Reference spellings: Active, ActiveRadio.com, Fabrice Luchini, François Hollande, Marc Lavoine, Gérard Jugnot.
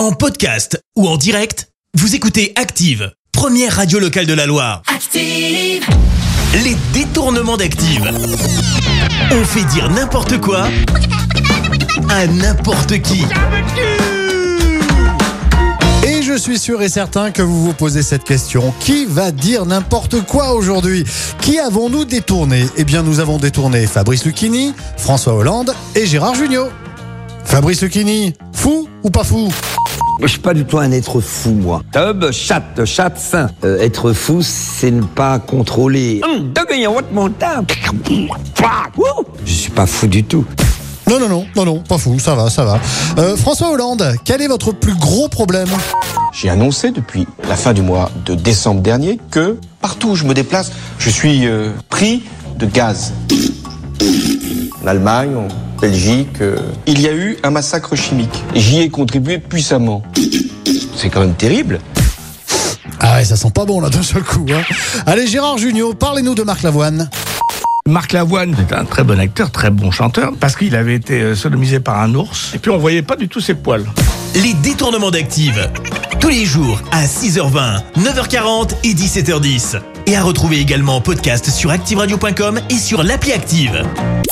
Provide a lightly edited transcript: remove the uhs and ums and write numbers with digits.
En podcast ou en direct, vous écoutez Active, première radio locale de la Loire. Active! Les détournements d'Active. On fait dire n'importe quoi à n'importe qui. Et je suis sûr et certain que vous vous posez cette question. Qui va dire n'importe quoi aujourd'hui ? Qui avons-nous détourné ? Eh bien, nous avons détourné Fabrice Luchini, François Hollande et Gérard Jugnot. Fabrice Luchini, fou ou pas fou ? Je suis pas du tout un être fou, moi. Chat fin. Être fou, c'est ne pas contrôler. Je suis pas fou du tout. Non, pas fou, ça va. François Hollande, quel est votre plus gros problème ? J'ai annoncé depuis la fin du mois de décembre dernier que partout où je me déplace, je suis pris de gaz. En Allemagne, en Belgique, il y a eu un massacre chimique. J'y ai contribué puissamment. C'est quand même terrible. Ah ouais, ça sent pas bon là d'un seul coup. Hein. Allez Gérard Jugnot, parlez-nous de Marc Lavoine. Marc Lavoine est un très bon acteur, très bon chanteur, parce qu'il avait été sodomisé par un ours, et puis on voyait pas du tout ses poils. Les détournements d'Active, tous les jours à 6h20, 9h40 et 17h10. Et à retrouver également en podcast sur ActiveRadio.com et sur l'appli Active.